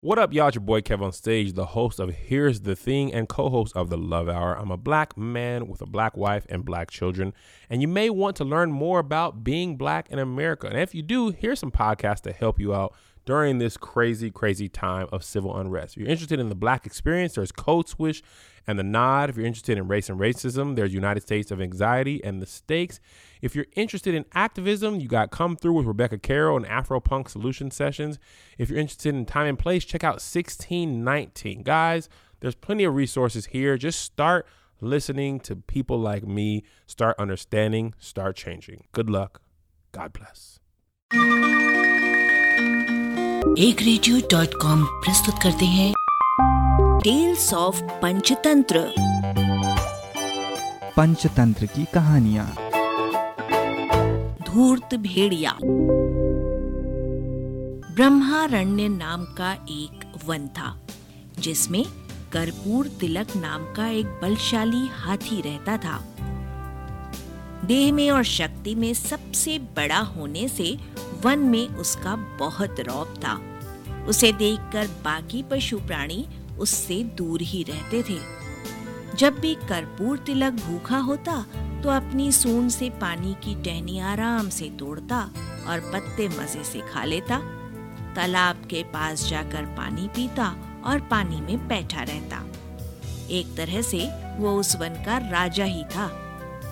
What up, y'all? It's your boy Kev on stage, the host of Here's the Thing and co-host of the Love Hour. I'm a black man with a black wife and black children, and you may want to learn more about being black in America. And if you do, here's some podcasts to help you out during this crazy, crazy time of civil unrest. If you're interested in the black experience, there's Code Switch and the Nod. If you're interested in race and racism, there's United States of Anxiety and the Stakes. If you're interested in activism, you got Come Through with Rebecca Carroll and Afropunk Solution Sessions. If you're interested in time and place, check out 1619. Guys, there's plenty of resources here. Just start listening to people like me. Start understanding. Start changing. Good luck. God bless. एकरेडियो.कॉम प्रस्तुत करते हैं tales of Panchatantra. Panchatantra की कहानियाँ। धूर्त भेड़िया। ब्रह्मारण्य नाम का एक one था, जिसमें करपूर तिलक नाम का एक बलशाली हाथी रहता था। देह में और शक्ति में सबसे बड़ा होने से वन में उसका बहुत रौब था। उसे देखकर बाकी पशु प्राणी उससे दूर ही रहते थे। जब भी कर्पूर तिलक भूखा होता तो अपनी सूंड से पानी की टहनी आराम से तोड़ता और पत्ते मजे से खा लेता। तालाब के पास जाकर पानी पीता और पानी में बैठा रहता। एक तरह से वो उस वन का राजा ही था।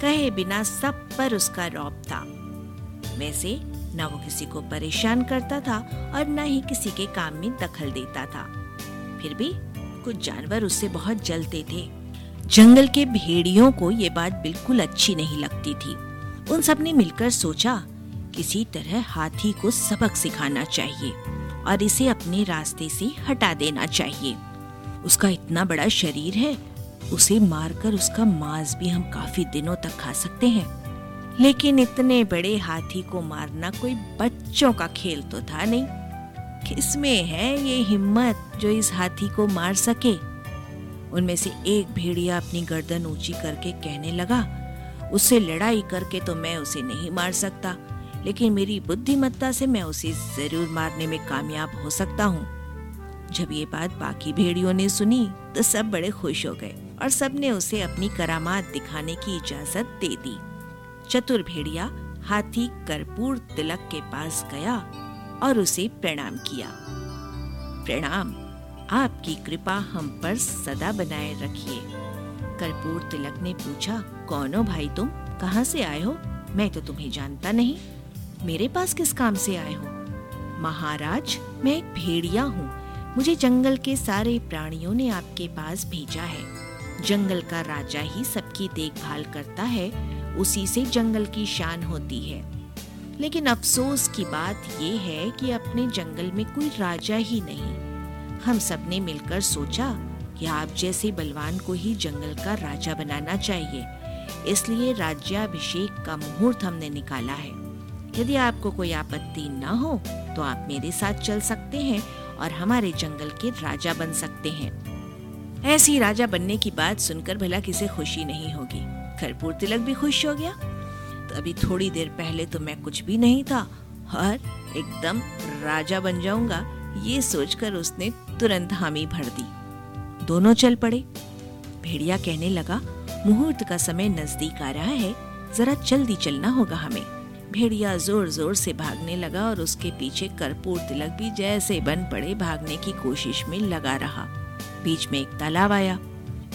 कहे बिना सब पर उसका रौब था। वैसे ना वो किसी को परेशान करता था और ना ही किसी के काम में दखल देता था। फिर भी कुछ जानवर उससे बहुत जलते थे। जंगल के भेड़ियों को ये बात बिल्कुल अच्छी नहीं लगती थी। उन सब ने मिलकर सोचा, किसी तरह हाथी को सबक सिखाना चाहिए और इसे अपने रास्ते से हटा देना चाहिए। उसका इतना बड़ा शरीर है, उसे मारकर उसका मांस भी हम काफी दिनों तक खा सकते हैं। लेकिन इतने बड़े हाथी को मारना कोई बच्चों का खेल तो था नहीं। किसमें है ये हिम्मत जो इस हाथी को मार सके? उनमें से एक भेड़िया अपनी गर्दन ऊंची करके कहने लगा, उससे लड़ाई करके तो मैं उसे नहीं मार सकता, लेकिन मेरी बुद्धिमत्ता से मैं उसे जरूर मारने में कामयाब हो सकता हूँ। जब ये बात बाकी भेड़ियों ने सुनी तो सब बड़े खुश हो गए और सबने उसे अपनी करामात दिखाने की इजाजत दे दी। चतुर भेड़िया हाथी कर्पूर तिलक के पास गया और उसे प्रणाम किया। प्रणाम, आपकी कृपा हम पर सदा बनाए रखिए। कर्पूर तिलक ने पूछा, कौन हो भाई तुम? कहाँ से आए हो? मैं तो तुम्हें जानता नहीं। मेरे पास किस काम से आए हो? महाराज, मैं एक भेड़िया हूँ। मुझे जंगल के सारे प्राणियों ने आपके पास भेजा है। जंगल का राजा ही सबकी देखभाल करता है, उसी से जंगल की शान होती है। लेकिन अफसोस की बात यह है कि अपने जंगल में कोई राजा ही नहीं। हम सब ने मिलकर सोचा कि आप जैसे बलवान को ही जंगल का राजा बनाना चाहिए, इसलिए राज्याभिषेक का मुहूर्त हमने निकाला है। यदि आपको कोई आपत्ति ना हो तो आप मेरे साथ चल सकते हैं और हमारे जंगल के राजा बन सकते हैं। ऐसी राजा बनने की बात सुनकर भला किसे खुशी नहीं होगी। कर्पूर तिलक भी खुश हो गया। तो अभी थोड़ी देर पहले तो मैं कुछ भी नहीं था और एकदम राजा बन जाऊंगा, ये सोचकर उसने तुरंत हामी भर दी। दोनों चल पड़े। भेड़िया कहने लगा, मुहूर्त का समय नजदीक आ रहा है, जरा जल्दी चलना होगा हमें। भेड़िया जोर जोर से भागने लगा और उसके पीछे कर्पूर तिलक भी जैसे बन पड़े भागने की कोशिश में लगा रहा। बीच में एक तालाब आया।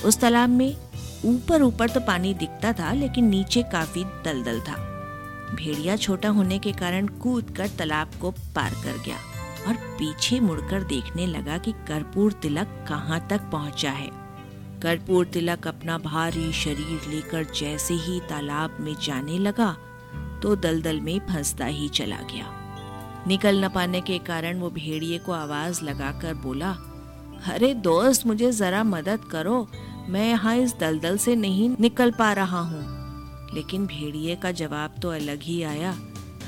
उस तालाब में ऊपर ऊपर तो पानी दिखता था, लेकिन नीचे काफी दलदल था। भेड़िया छोटा होने के कारण कूद कर तालाब को पार कर गया और पीछे मुड़कर देखने लगा कि कर्पूर तिलक कहाँ तक पहुँचा है। कर्पूर तिलक अपना भारी शरीर लेकर जैसे ही तालाब में जाने लगा तो दलदल में फंसता ही चला गया। निकल न पाने के कारण वो भेड़िए को आवाज लगाकर बोला, अरे दोस्त, मुझे जरा मदद करो, मैं यहाँ इस दलदल से नहीं निकल पा रहा हूँ। लेकिन भेड़िए का जवाब तो अलग ही आया,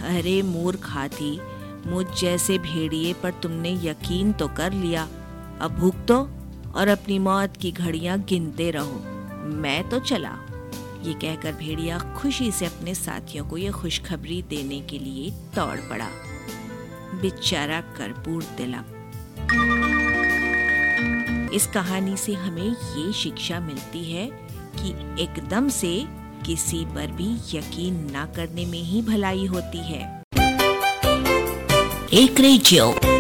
अरे मूर्ख हाथी, मुझ जैसे भेड़िए पर तुमने यकीन तो कर लिया, अब भुगतो और अपनी मौत की घड़ियाँ गिनते रहो, मैं तो चला। ये कहकर भेड़िया खुशी से अपने साथियों को ये खुशखबरी देने के लिए दौड़ पड़ा। बेचारा कर्पूर तिलक। इस कहानी से हमें ये शिक्षा मिलती है कि एकदम से किसी पर भी यकीन ना करने में ही भलाई होती है। एक रेडियो